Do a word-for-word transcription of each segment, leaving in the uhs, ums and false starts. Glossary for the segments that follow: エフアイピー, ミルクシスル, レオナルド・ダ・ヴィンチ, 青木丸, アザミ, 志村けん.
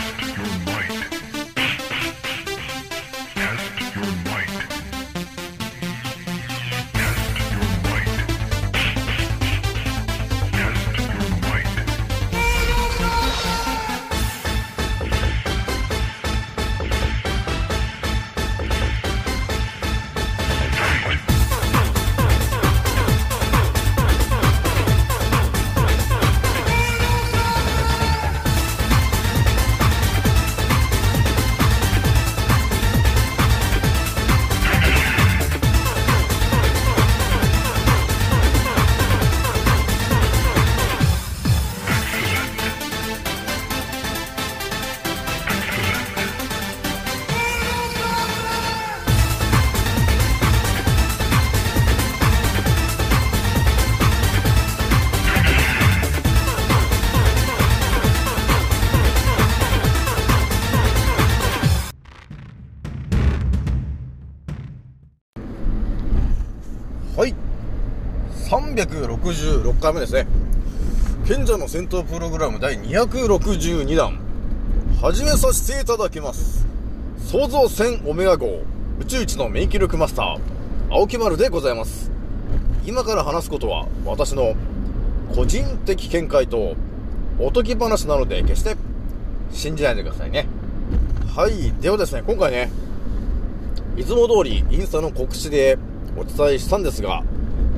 さんびゃくろくじゅうろっかいめですね。賢者の戦闘プログラムだいにひゃくろくじゅうにだん始めさせていただきます。創造船オメガ号宇宙一の免疫力マスター青木丸でございます。今から話すことは私の個人的見解とおとぎ話なので決して信じないでくださいね。はい、ではですね、今回ね、いつも通りインスタの告知でお伝えしたんですが、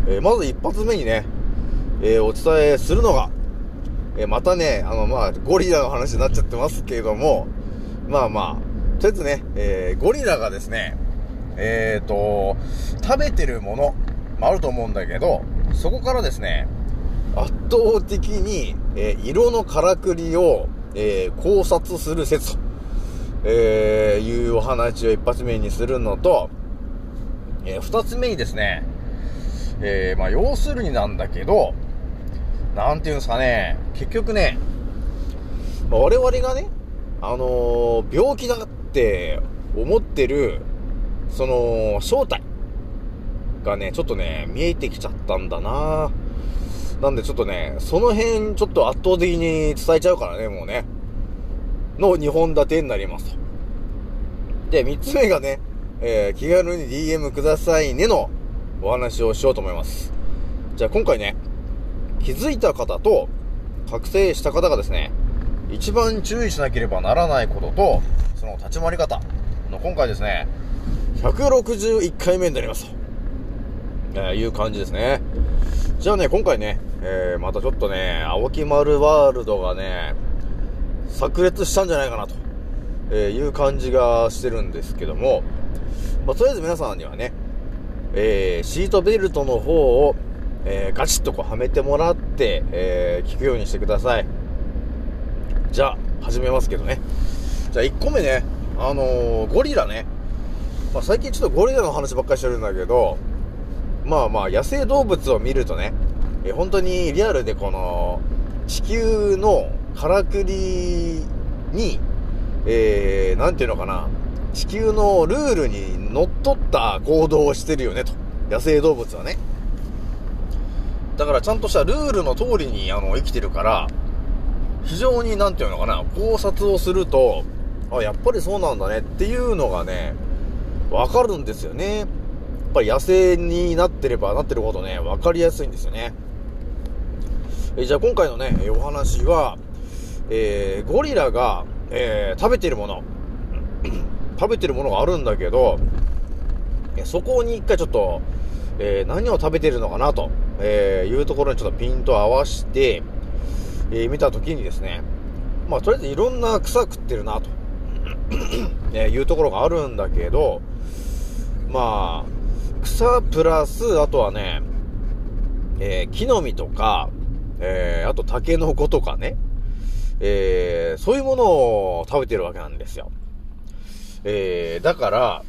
えー、まず一発目にね、えー、お伝えするのが、えー、またね、あの、まあ、ゴリラの話になっちゃってますけれども、まあまあ、とりあえずね、えー、ゴリラがですね、えーと、食べてるもの、まあ、あると思うんだけど、そこからですね、圧倒的に、えー、色のからくりを、えー、考察する説と、えー、いうお話を一発目にするのと、えー、二つ目にですね、えー、まあ、要するになんだけど、なんていうんですかね、結局ね、まあ、我々がね、あのー、病気だって思ってる、その、正体がね、ちょっとね、見えてきちゃったんだな。なんでちょっとね、その辺、ちょっと圧倒的に伝えちゃうからね、もうね、のにほん立てになりますと。で、みっつめがね、えー、気軽に ディーエム くださいねの、お話をしようと思います。じゃあ今回ね、気づいた方と覚醒した方がですね、一番注意しなければならないことと、その立ち回り方の今回ですね、ひゃくろくじゅういっかいめになりますと、えー、いう感じですね。じゃあね、今回ね、えー、またちょっとね、青木丸ワールドがね、炸裂したんじゃないかなと、えー、いう感じがしてるんですけども、まあ、とりあえず皆さんにはね、えー、シートベルトの方を、えー、ガチッとこうはめてもらって、えー、聞くようにしてください。じゃあ始めますけどね。じゃあいっこめね、あのー、ゴリラね、まあ、最近ちょっとゴリラの話ばっかりしてるんだけど、まあまあ野生動物を見るとね、えー、本当にリアルでこの地球のからくりに、えー、なんていうのかな、地球のルールにのっとった行動をしてるよねと、野生動物はね。だからちゃんとしたルールの通りにあの生きてるから、非常になんていうのかな、考察をすると、あ、やっぱりそうなんだねっていうのがね、わかるんですよね。やっぱり野生になってればなってるほどね、わかりやすいんですよね。えじゃあ今回のねお話は、えー、ゴリラが、えー、食べてるもの食べてるものがあるんだけど、そこに一回ちょっと、えー、何を食べてるのかなと、えー、いうところにちょっとピント合わせて、えー、見たときにですね、まあとりあえずいろんな草食ってるなと、えー、いうところがあるんだけど、まあ草プラスあとはね、えー、木の実とか、えー、あとタケノコとかね、えー、そういうものを食べてるわけなんですよ。えー、だから、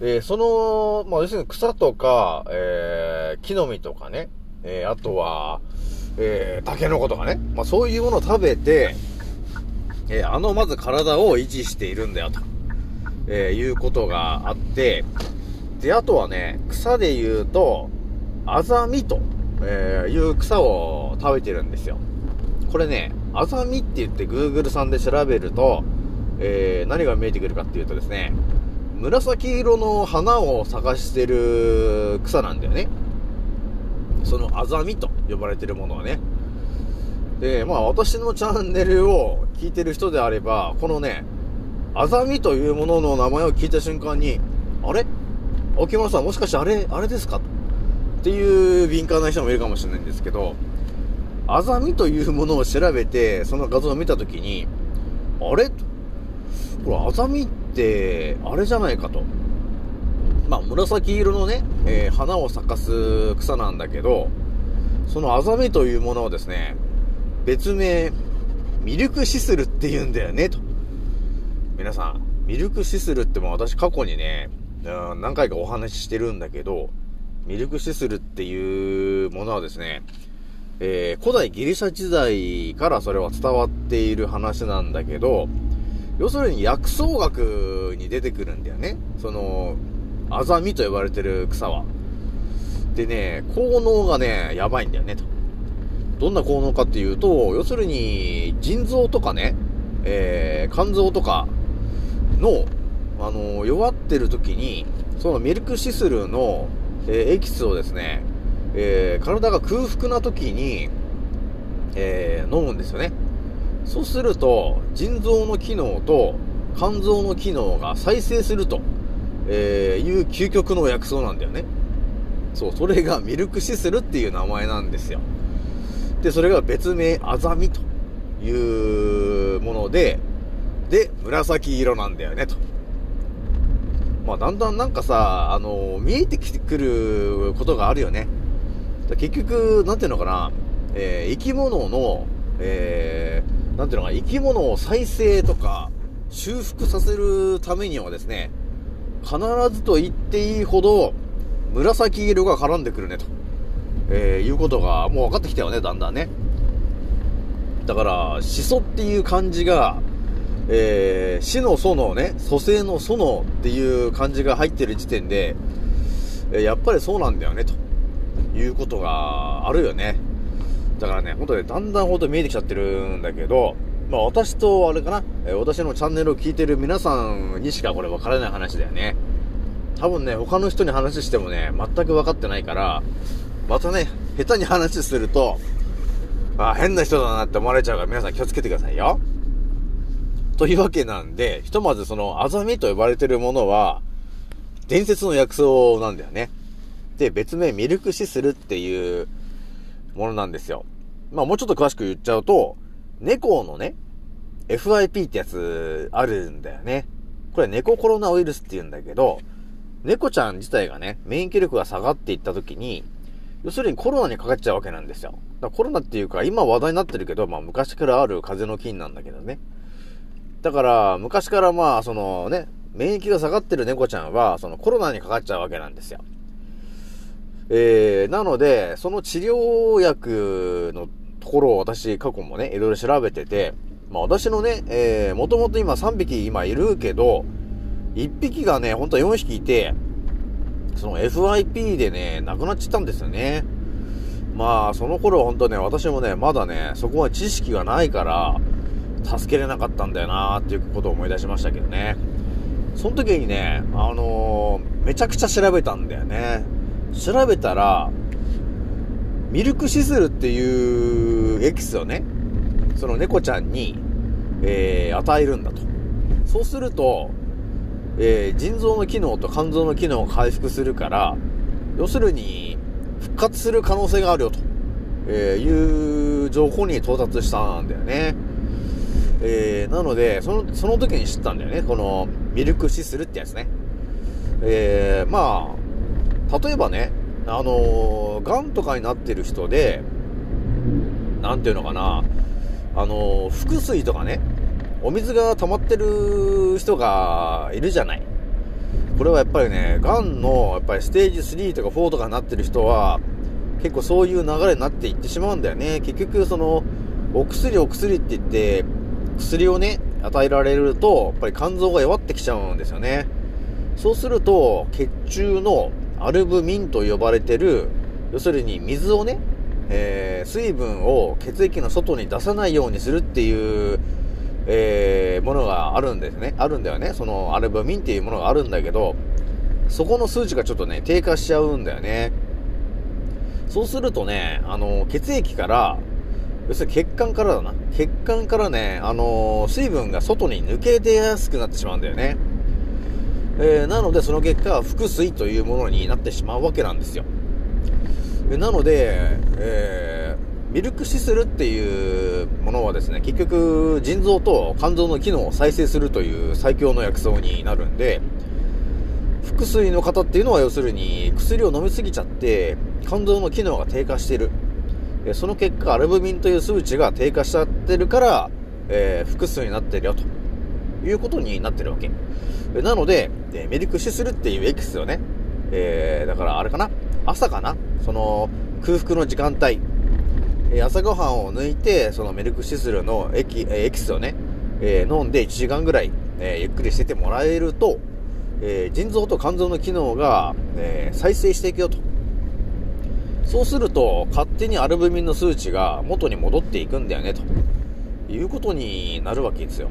えー、その、まあ、要するに草とか、えー、木の実とかね、えー、あとは、えー、タケノコとかね、まあ、そういうものを食べて、えー、あの、まず体を維持しているんだよ、と、えー、いうことがあって、で、あとはね、草で言うと、アザミと、えー、いう草を食べてるんですよ。これね、アザミって言って Google さんで調べると、えー、何が見えてくるかっていうとですね、紫色の花を探してる草なんだよね。そのアザミと呼ばれてるものはね。で、まあ私のチャンネルを聞いてる人であれば、このね、アザミというものの名前を聞いた瞬間に、あれ沖村さん、もしかしてあれ、あれですかっていう敏感な人もいるかもしれないんですけど、アザミというものを調べて、その画像を見たときに、あれこれアザミって、あれじゃないかと。まあ、紫色のね、えー、花を咲かす草なんだけど、そのアザミというものをですね、別名、ミルクシスルって言うんだよね、と。皆さん、ミルクシスルっても私過去にね、何回かお話ししてるんだけど、ミルクシスルっていうものはですね、えー、古代ギリシャ時代からそれは伝わっている話なんだけど、要するに薬草学に出てくるんだよね。その、アザミと呼ばれてる草は。でね、効能がね、やばいんだよね、と。どんな効能かっていうと、要するに、腎臓とかね、えー、肝臓とかの、あのー、弱ってる時に、そのミルクシスルの、えー、エキスをですね、えー、体が空腹な時に、えー、飲むんですよね。そうすると、腎臓の機能と肝臓の機能が再生すると、えー、いう究極の薬草なんだよね。そう、それがミルクシスルっていう名前なんですよ。で、それが別名、アザミというもので、で、紫色なんだよね、と。まあ、だんだんなんかさ、あのー、見えてきてくることがあるよね。結局、なんていうのかな、えー、生き物の、えー、なんていうのかな、生き物を再生とか、修復させるためにはですね、必ずと言っていいほど、紫色が絡んでくるね、と、えー、いうことが、もう分かってきたよね、だんだんね。だから、シソっていう漢字が、えー、死の祖のね、蘇生の祖のっていう漢字が入ってる時点で、えー、やっぱりそうなんだよね、ということがあるよね。だからね、ほんとね、だんだんほんと見えてきちゃってるんだけど、まあ私とあれかな、えー、私のチャンネルを聞いてる皆さんにしかこれ分からない話だよね。多分ね、他の人に話してもね、全く分かってないから、またね、下手に話すると、あ、変な人だなって思われちゃうから皆さん気をつけてくださいよ。というわけなんで、ひとまずそのアザミと呼ばれてるものは、伝説の薬草なんだよね。で、別名ミルクシスルっていうものなんですよ。まあもうちょっと詳しく言っちゃうと、猫のね、エフアイピー ってやつあるんだよね。これ猫コロナウイルスって言うんだけど、猫ちゃん自体がね、免疫力が下がっていった時に、要するにコロナにかかっちゃうわけなんですよ。だからコロナっていうか、今話題になってるけど、まあ昔からある風邪の菌なんだけどね。だから、昔からまあ、そのね、免疫が下がってる猫ちゃんは、そのコロナにかかっちゃうわけなんですよ。えー、なので、その治療薬のところを私、過去もね、いろいろ調べてて、まあ私のね、えー、もともと今さんびき今いるけど、いっぴきがね、ほんとはよんひきいて、その エフアイピー でね、亡くなっちゃったんですよね。まあ、その頃は本当ね、私もね、まだね、そこは知識がないから、助けれなかったんだよなーっていうことを思い出しましたけどね。その時にね、あのー、めちゃくちゃ調べたんだよね。調べたら、ミルクシスルっていうエキスをね、その猫ちゃんに、えー、与えるんだと。そうすると、えー、腎臓の機能と肝臓の機能を回復するから、要するに復活する可能性があるよと、えー、いう情報に到達したんだよね。えー、なので、その、その時に知ったんだよね。このミルクシスルってやつね。えー、まあ、例えばね、あのー、癌とかになってる人で、なんていうのかな、あのー、腹水とかね、お水が溜まってる人がいるじゃない。これはやっぱりね、癌のやっぱりステージスリーとかフォーとかになってる人は、結構そういう流れになっていってしまうんだよね。結局その、お薬お薬って言って、薬をね、与えられると、やっぱり肝臓が弱ってきちゃうんですよね。そうすると、血中のアルブミンと呼ばれてる、要するに水をね、えー、水分を血液の外に出さないようにするっていう、えー、ものがあるんですね。あるんだよね。そのアルブミンっていうものがあるんだけど、そこの数値がちょっとね、低下しちゃうんだよね。そうするとね、あの、血液から、要するに血管からだな。血管からね、あのー、水分が外に抜け出やすくなってしまうんだよね。えー、なので、その結果、腹水というものになってしまうわけなんですよ。なので、えー、ミルクシスルっていうものはですね、結局、腎臓と肝臓の機能を再生するという最強の薬草になるんで、腹水の方っていうのは要するに薬を飲みすぎちゃって肝臓の機能が低下している。その結果アルブミンという数値が低下しちゃってるから、えー、腹水になってるよということになってるわけ。なのでミルクシスルっていうエキスをね、えー、だからあれかな、朝かな、その空腹の時間帯、朝ごはんを抜いてそのミルクシスルのエキ、エキスをね、えー、飲んでいちじかんぐらい、えー、ゆっくりしててもらえると、えー、腎臓と肝臓の機能が、えー、再生していくよと。そうすると勝手にアルブミンの数値が元に戻っていくんだよねということになるわけですよ。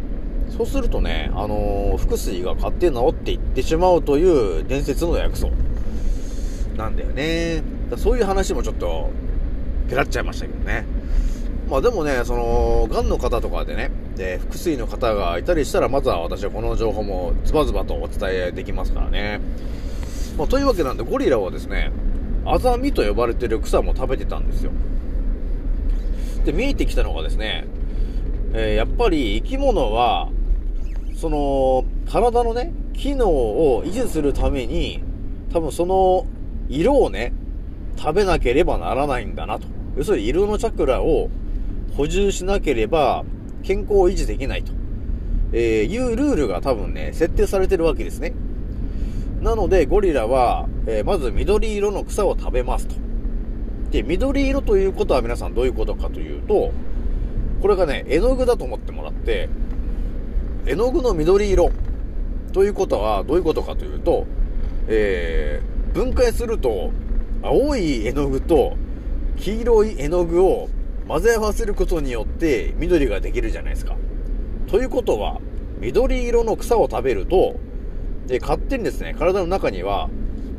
そうするとね、あのー、腹水が勝手に治っていってしまうという伝説の薬草なんだよね。だそういう話もちょっとペラっちゃいましたけどね。まあでもね、そのがんの方とかでね、で腹水の方がいたりしたら、まずは私はこの情報もズバズバとお伝えできますからね。まあ、というわけなんで、ゴリラはですね、アザミと呼ばれている草も食べてたんですよ。で、見えてきたのがですね、えー、やっぱり生き物はその体のね、機能を維持するために多分その色をね、食べなければならないんだなと。要するに色のチャクラを補充しなければ健康を維持できないと、えー、いうルールが多分ね、設定されてるわけですね。なのでゴリラは、えー、まず緑色の草を食べますと。で、緑色ということは皆さんどういうことかというと、これがね、絵の具だと思ってもらって、絵の具の緑色ということはどういうことかというと、えー、分解すると青い絵の具と黄色い絵の具を混ぜ合わせることによって緑ができるじゃないですか。ということは、緑色の草を食べると、で、勝手にですね、体の中には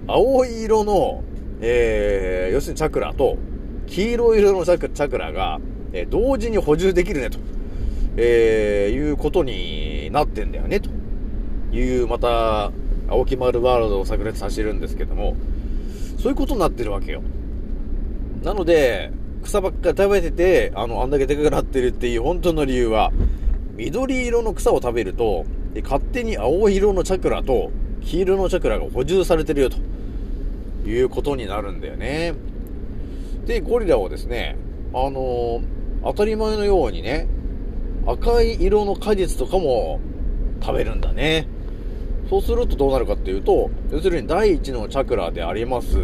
青い色の、えー、要するにチャクラと黄色い色のチャク、チャクラが、えー、同時に補充できるねと、えー、いうことになってんだよねという、また青木丸ワールドを炸裂させてるんですけども、そういうことになってるわけよ。なので草ばっかり食べてて、あの、あんだけでかくなってるっていう本当の理由は、緑色の草を食べると、勝手に青色のチャクラと黄色のチャクラが補充されてるよということになるんだよね。で、ゴリラはですね、あのー、当たり前のようにね、赤い色の果実とかも食べるんだね。そうするとどうなるかっていうと、要するに第一のチャクラであります、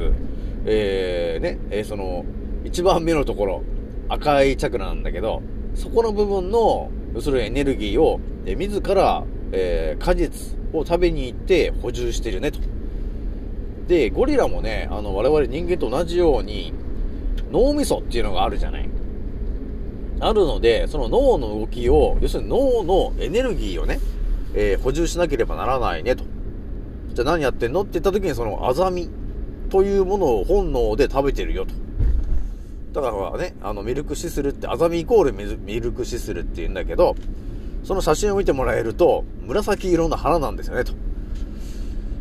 えー、ね、えー、その、一番目のところ、赤いチャクラなんだけど、そこの部分の要するにエネルギーを自ら、えー、果実を食べに行って補充してるねと。で、ゴリラもね、あの、我々人間と同じように脳みそっていうのがあるじゃない。あるので、その脳の動きを、要するに脳のエネルギーをね、えー、補充しなければならないねと。じゃあ何やってんのって言った時に、そのアザミというものを本能で食べてるよと。だからね、あの、ミルクシスルって、アザミイコールミルクシスルって言うんだけど、その写真を見てもらえると、紫色の花なんですよね、と。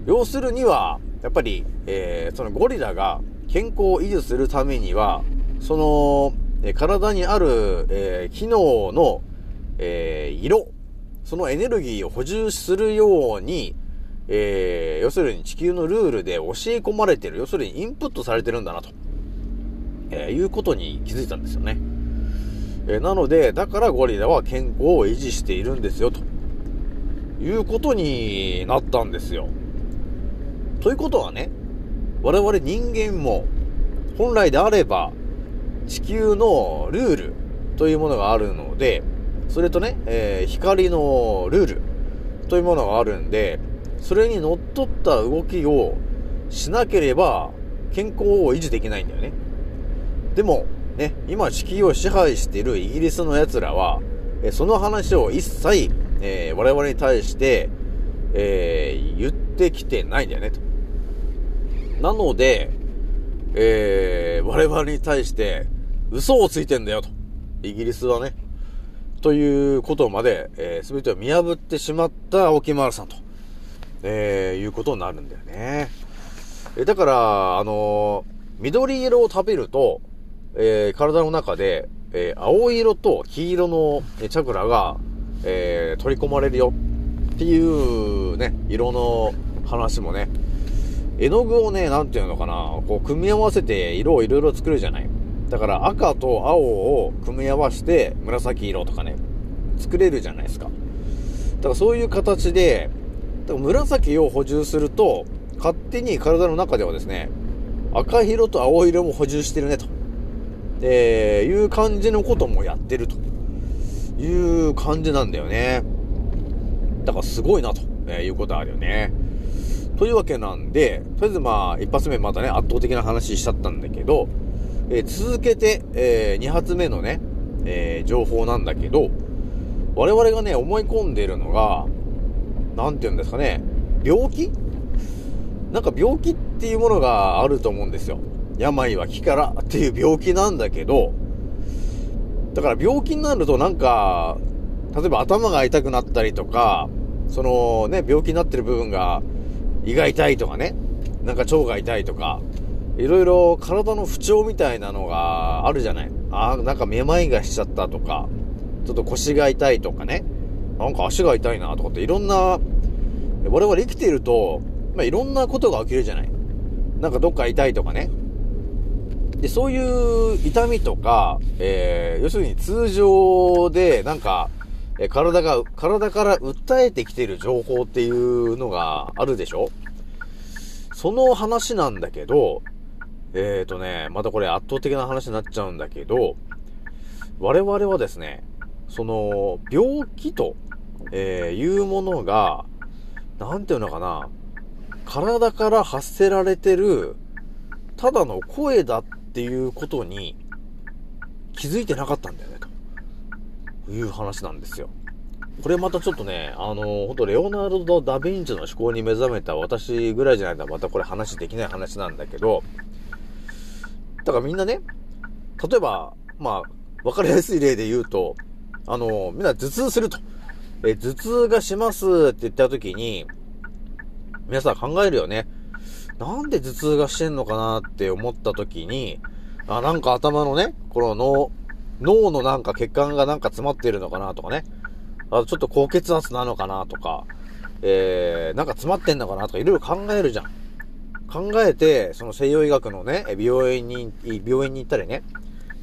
要するには、やっぱり、えー、そのゴリラが健康を維持するためには、その、えー、体にある、えー、機能の、えー、色、そのエネルギーを補充するように、えー、要するに地球のルールで教え込まれてる、要するにインプットされてるんだな、と。えー、いうことに気づいたんですよね。えー、なので、だからゴリラは健康を維持しているんですよ、ということになったんですよ。ということはね、我々人間も、本来であれば、地球のルールというものがあるので、それとね、えー、光のルールというものがあるんで、それにのっとった動きをしなければ、健康を維持できないんだよね。でも、ね、今地球を支配しているイギリスの奴らは、その話を一切、えー、我々に対して、えー、言ってきてないんだよねと。なので、えー、我々に対して嘘をついてんだよと、イギリスはね、ということまで、えー、全てを見破ってしまった青木丸さんと、えー、いうことになるんだよね。えー、だからあのー、緑色を食べると、えー、体の中で、えー、青色と黄色の、えー、チャクラが、えー、取り込まれるよっていうね、色の話もね、絵の具をね、なんていうのかな、こう組み合わせて色をいろいろ作るじゃない。だから赤と青を組み合わせて紫色とかね、作れるじゃないですか。だからそういう形で、だから紫を補充すると勝手に体の中ではですね、赤色と青色も補充してるねと、えー、いう感じのこともやってるという感じなんだよね。だからすごいなと、えー、いうことあるよね。というわけなんで、とりあえずまあ一発目またね、圧倒的な話しちゃったんだけど、えー、続けて、えー、に発目のね、えー、情報なんだけど、我々がね思い込んでいるのが、なんていうんですかね、病気、なんか病気っていうものがあると思うんですよ。病は気からっていう病気なんだけど、だから病気になるとなんか例えば頭が痛くなったりとか、そのね病気になってる部分が胃が痛いとかね、なんか腸が痛いとか、いろいろ体の不調みたいなのがあるじゃない。あー、なんかめまいがしちゃったとか、ちょっと腰が痛いとかね、なんか足が痛いなとかって、いろんな、我々生きていると、まあ、いろんなことが起きるじゃない。なんかどっか痛いとかね。で、そういう痛みとか、えー、要するに通常でなんか体が、体から訴えてきている情報っていうのがあるでしょ。その話なんだけど、えーとね、またこれ圧倒的な話になっちゃうんだけど、我々はですね、その病気と、えー、いうものが、なんていうのかな、体から発せられてるただの声だっていうことに気づいてなかったんだよねと。いう話なんですよ。これまたちょっとね、あの本当レオナルド・ダ・ヴィンチの思考に目覚めた私ぐらいじゃないとまたこれ話できない話なんだけど、だからみんなね、例えばまあ分かりやすい例で言うと、あのみんな頭痛すると、え頭痛がしますって言った時に皆さん考えるよね。なんで頭痛がしてんのかなって思った時に、あ、なんか頭のね、この脳脳のなんか血管がなんか詰まってるのかなとかね、あとちょっと高血圧なのかなとか、えー、なんか詰まってんのかなとか、いろいろ考えるじゃん。考えて、その西洋医学のね、病院に、病院に行ったりね、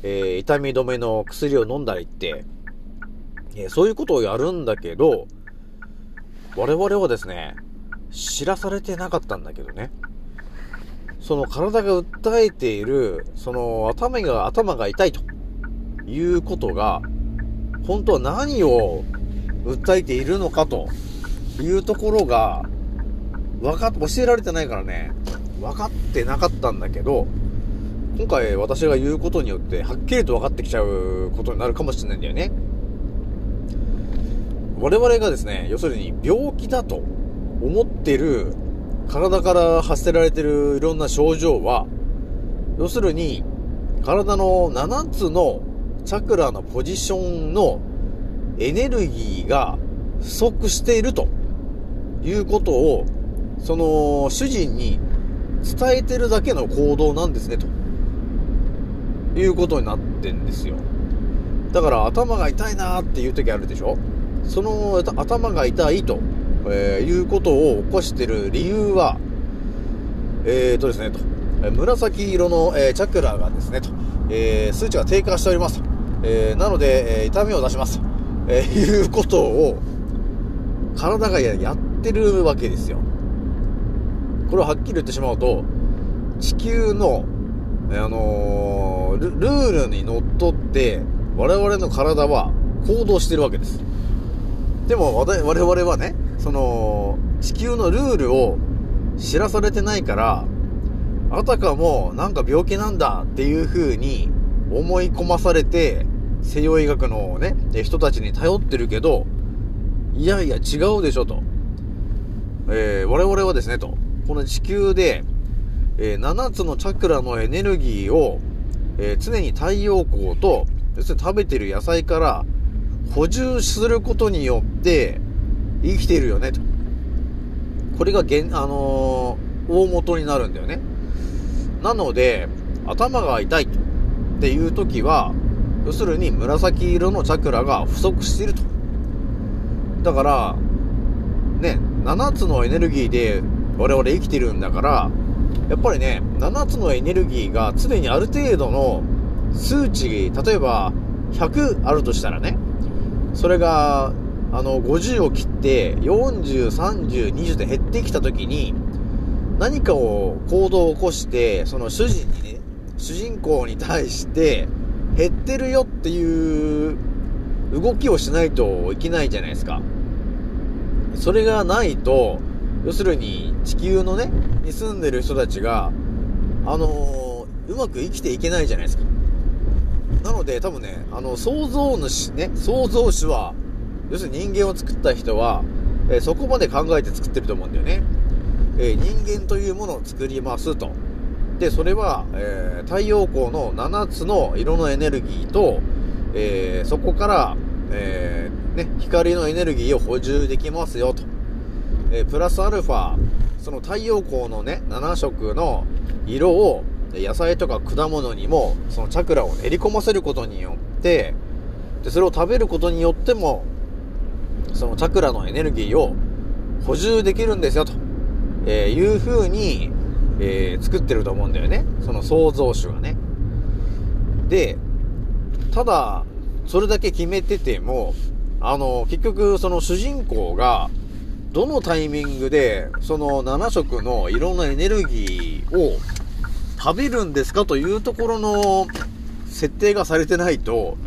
えー、痛み止めの薬を飲んだりって、えー、そういうことをやるんだけど、我々はですね、知らされてなかったんだけどね。その体が訴えている、その頭が、頭が痛いということが、本当は何を訴えているのかというところが、わかっ、教えられてないからね、分かってなかったんだけど、今回私が言うことによってはっきりと分かってきちゃうことになるかもしれないんだよね。我々がですね、要するに病気だと思ってる体から発せられてるいろんな症状は、要するに体のななつのチャクラのポジションのエネルギーが不足しているということを、その主人に伝えてるだけの行動なんですねということになってんですよ。だから頭が痛いなーっていう時あるでしょ。その頭が痛いと、えー、いうことを起こしてる理由は、えーとですねと、紫色の、えー、チャクラがですねと、えー、数値が低下しておりますと、えー、なので、えー、痛みを出しますと、えー、いうことを体がやってるわけですよ。これをはっきり言ってしまうと、地球の、あのー、ル, ルールにのっとって我々の体は行動してるわけです。でも我々はね、その地球のルールを知らされてないから、あたかもなんか病気なんだっていう風に思い込まされて西洋医学のね人たちに頼ってるけど、いやいや違うでしょと、えー、我々はですねと、この地球で、えー、ななつのチャクラのエネルギーを、えー、常に太陽光と要するに食べてる野菜から補充することによって生きているよねと、これがげん、あのー、大元になるんだよね。なので頭が痛いっていう時は要するに紫色のチャクラが不足していると。だからね、ななつのエネルギーで我々生きてるんだから、やっぱりねななつのエネルギーが常にある程度の数値、例えばひゃくあるとしたらね、それがあのごじゅうを切ってよんじゅう、さんじゅう、にじゅうで減ってきた時に何かを行動を起こして、その主人にね、主人公に対して減ってるよっていう動きをしないといけないじゃないですか。それがないと要するに地球のねに住んでる人たちがあのー、うまく生きていけないじゃないですか。なので多分ね、あの創造主ね、創造主は要するに人間を作った人は、えー、そこまで考えて作ってると思うんだよね。えー、人間というものを作りますと。でそれは、えー、太陽光のななつの色のエネルギーと、えー、そこから、えーね、光のエネルギーを補充できますよと、えー、プラスアルファその太陽光のねなな色の色を野菜とか果物にもそのチャクラを練り込ませることによって、でそれを食べることによってもそのチャクラのエネルギーを補充できるんですよと、えー、いうふうにえー、作ってると思うんだよね、その創造主がね。でただそれだけ決めててもあの結局その主人公がどのタイミングでそのなな色のいろんなエネルギーを食べるんですかというところの設定がされてないと、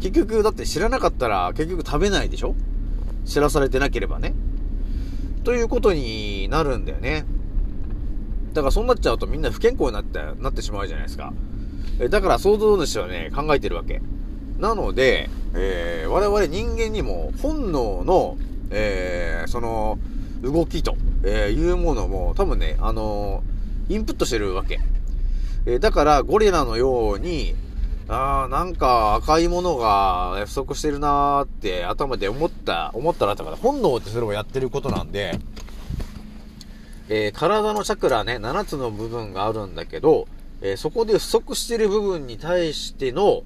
結局だって知らなかったら結局食べないでしょ、知らされてなければね、ということになるんだよね。だからそうなっちゃうとみんな不健康になって、なってしまうじゃないですか。だから創造主はね、考えてるわけ。なので、えー、我々人間にも本能の、えー、その動きというものも多分ね、あのー、インプットしてるわけ。だからゴリラのように、あーなんか赤いものが不足してるなーって頭で思った、思ったらだから本能ってそれをやってることなんで、えー、体のチャクラね、ななつの部分があるんだけど、えー、そこで不足している部分に対しての、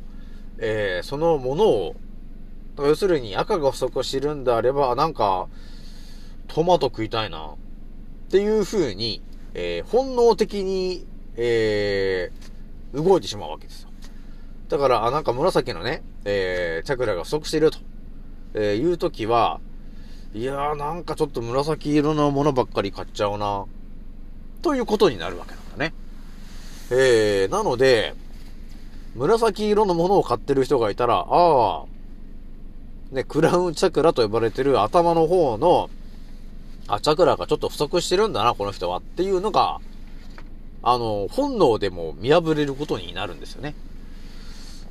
えー、そのものを、要するに赤が不足してるんであれば、なんか、トマト食いたいな、っていう風に、えー、本能的に、えー、動いてしまうわけですよ。だから、あ、なんか紫のね、えー、チャクラが不足してると、えー、いうときは、いやーなんかちょっと紫色のものばっかり買っちゃうなということになるわけなんだね。えー、なので紫色のものを買ってる人がいたら、ああね、クラウンチャクラと呼ばれてる頭の方のあチャクラがちょっと不足してるんだなこの人はっていうのがあの本能でも見破れることになるんですよね。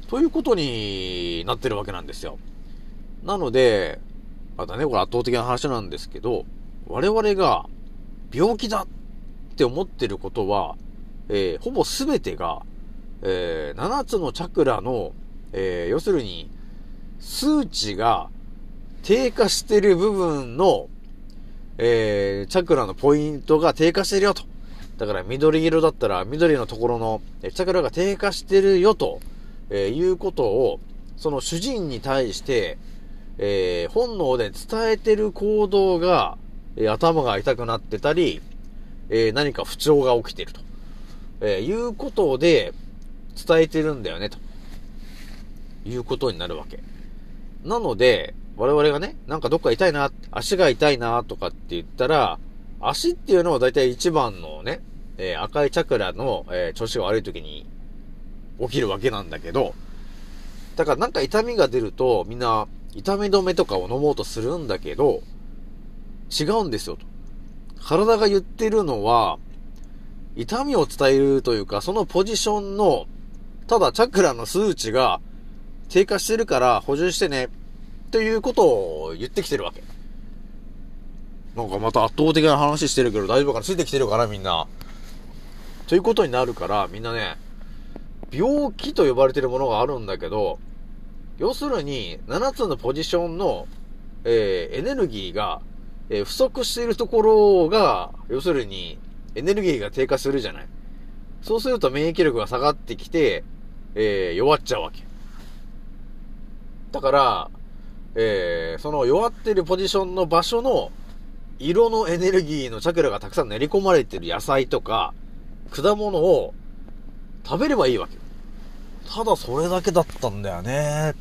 ということになってるわけなんですよ。なのでまたね、これ圧倒的な話なんですけど、我々が病気だって思ってることは、えー、ほぼ全てが、えー、ななつのチャクラの、えー、要するに数値が低下してる部分の、えー、チャクラのポイントが低下してるよと。だから緑色だったら緑のところのチャクラが低下してるよと、えー、いうことをその主人に対してえー、本能で伝えてる行動が、えー、頭が痛くなってたり、えー、何か不調が起きてると、えー、いうことで伝えてるんだよねということになるわけ。なので我々がね、なんかどっか痛いな、足が痛いなとかって言ったら、足っていうのはだいたい一番のね、えー、赤いチャクラの、えー、調子が悪い時に起きるわけなんだけど、だからなんか痛みが出るとみんな痛み止めとかを飲もうとするんだけど、違うんですよと。体が言ってるのは、痛みを伝えるというか、そのポジションのただチャクラの数値が低下してるから補充してねということを言ってきてるわけ。なんかまた圧倒的な話してるけど大丈夫かな、ついてきてるかなみんなということになるから、みんなね、病気と呼ばれてるものがあるんだけど、要するにななつのポジションの、えー、エネルギーが、えー、不足しているところが、要するにエネルギーが低下するじゃない。そうすると免疫力が下がってきて、えー、弱っちゃうわけだから、えー、その弱ってるポジションの場所の色のエネルギーのチャクラがたくさん練り込まれてる野菜とか果物を食べればいいわけ。ただそれだけだったんだよねっ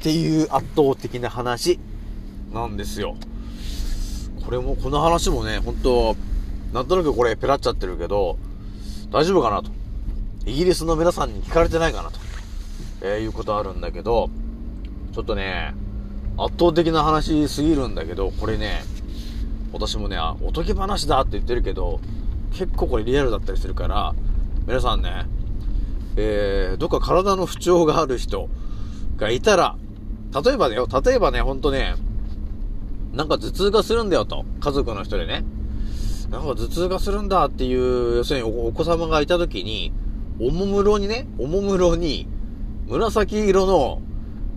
ていう圧倒的な話なんですよ。これもこの話もね、本当なんとなくこれペラっちゃってるけど大丈夫かなと、イギリスの皆さんに聞かれてないかなと、えー、いうことあるんだけど、ちょっとね圧倒的な話すぎるんだけど、これね私もねおとぎ話だって言ってるけど結構これリアルだったりするから、皆さんね、えー、どっか体の不調がある人がいたら、例えばだよ、例えばね、ほんとね、なんか頭痛がするんだよと、家族の人でね、なんか頭痛がするんだっていう、要するに お, お子様がいた時に、おもむろにね、おもむろに紫色の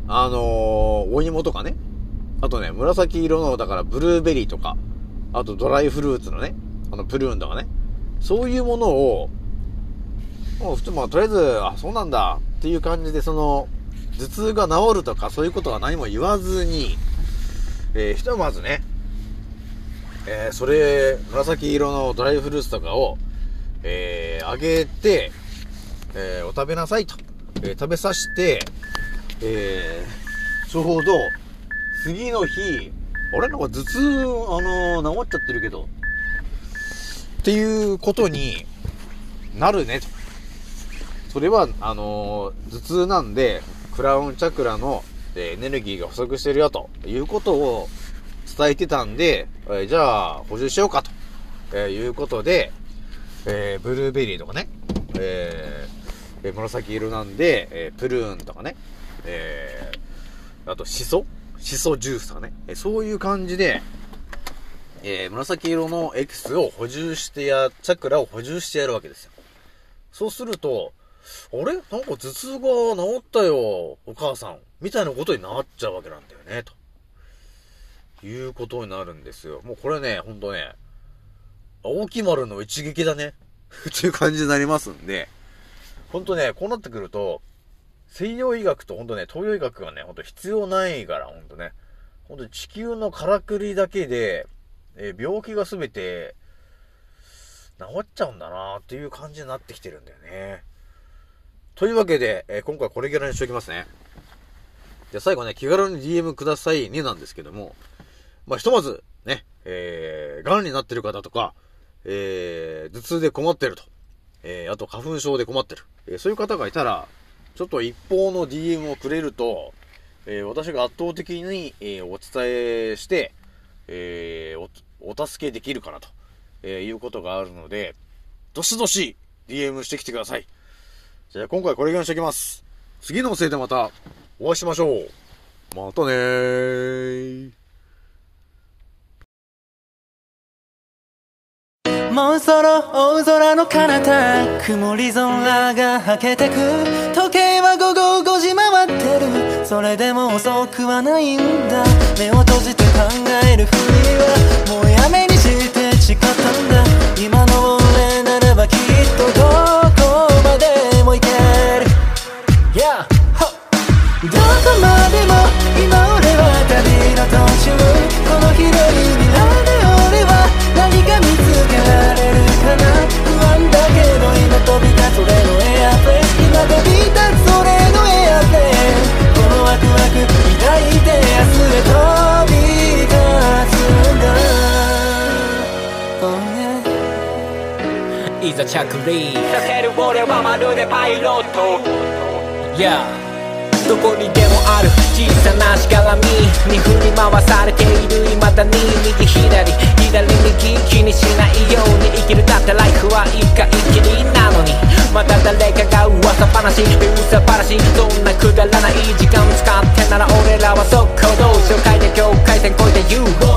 あのー、お芋とかね、あとね紫色のだからブルーベリーとか、あとドライフルーツのね、あのプルーンとかね、そういうものをもう普通、まあ、とりあえず、あ、そうなんだっていう感じで、その、頭痛が治るとか、そういうことは何も言わずに、えー、ひとまずね、えー、それ、紫色のドライフルーツとかを、えー、あげて、えー、お食べなさいと。えー、食べさして、えー、ちょうど、次の日、あれなんか頭痛、あのー、治っちゃってるけど、っていうことになるねと。それは、あのー、頭痛なんで、クラウンチャクラの、えー、エネルギーが不足してるよ、ということを伝えてたんで、えー、じゃあ、補充しようか、と、えー、いうことで、えー、ブルーベリーとかね、えーえー、紫色なんで、えー、プルーンとかね、えー、あと、シソシソジュースとかね、えー、そういう感じで、えー、紫色のエキスを補充してや、チャクラを補充してやるわけですよ。そうすると、あれなんか頭痛が治ったよ、お母さん。みたいなことになっちゃうわけなんだよね、ということになるんですよ。もうこれね、ほんとね、青木丸の一撃だね。っていう感じになりますんで、ほんとね、こうなってくると、西洋医学とほんとね、東洋医学がね、ほんと必要ないから、ほんとね、ほんと地球のからくりだけで、えー、病気が全て治っちゃうんだなっていう感じになってきてるんだよね。というわけで、えー、今回これぐらいにしておきますね。じゃ最後ね、気軽に ディーエム くださいねなんですけども、まあ、ひとまずね、えー、癌になってる方とか、えー、頭痛で困ってると、えー、あと花粉症で困ってる、えー、そういう方がいたら、ちょっと一方の ディーエム をくれると、えー、私が圧倒的に、えー、お伝えして、えー、お, お助けできるかなと、えー、いうことがあるので、どしどし ディーエム してきてください。じゃあ今回これぐらいにしておきます。次のせいでまたお会いしましょう。またねー。もうそろ大空の彼方、曇り空がはけてく。時計はごごごじ回ってる。それでも遅くはないんだ。目を閉じて考えるふりはもうやめにして誓ったんだ。今の俺ならばきっとどこまでもいける、yeah. どこまでも今俺は旅の途中、この広い未来で俺は何か見つけられるかな。不安だけど今飛び立つ俺のエアフェイス、今飛び立つ俺のエアフェイス、このワクワク抱いて明日へ飛び立つんだ、oh yeah. いざ着陸させる俺はまるでパイロット、yeah. どこにでもある小さなしがらみに振り回されている未だに右左左右気にしないように生きる。だってライフは一回きりなのにまた誰かが噂話、憂さ話、そんなくだらない時間使ってなら俺らは速攻動、紹介で境界線越えて ユーフォー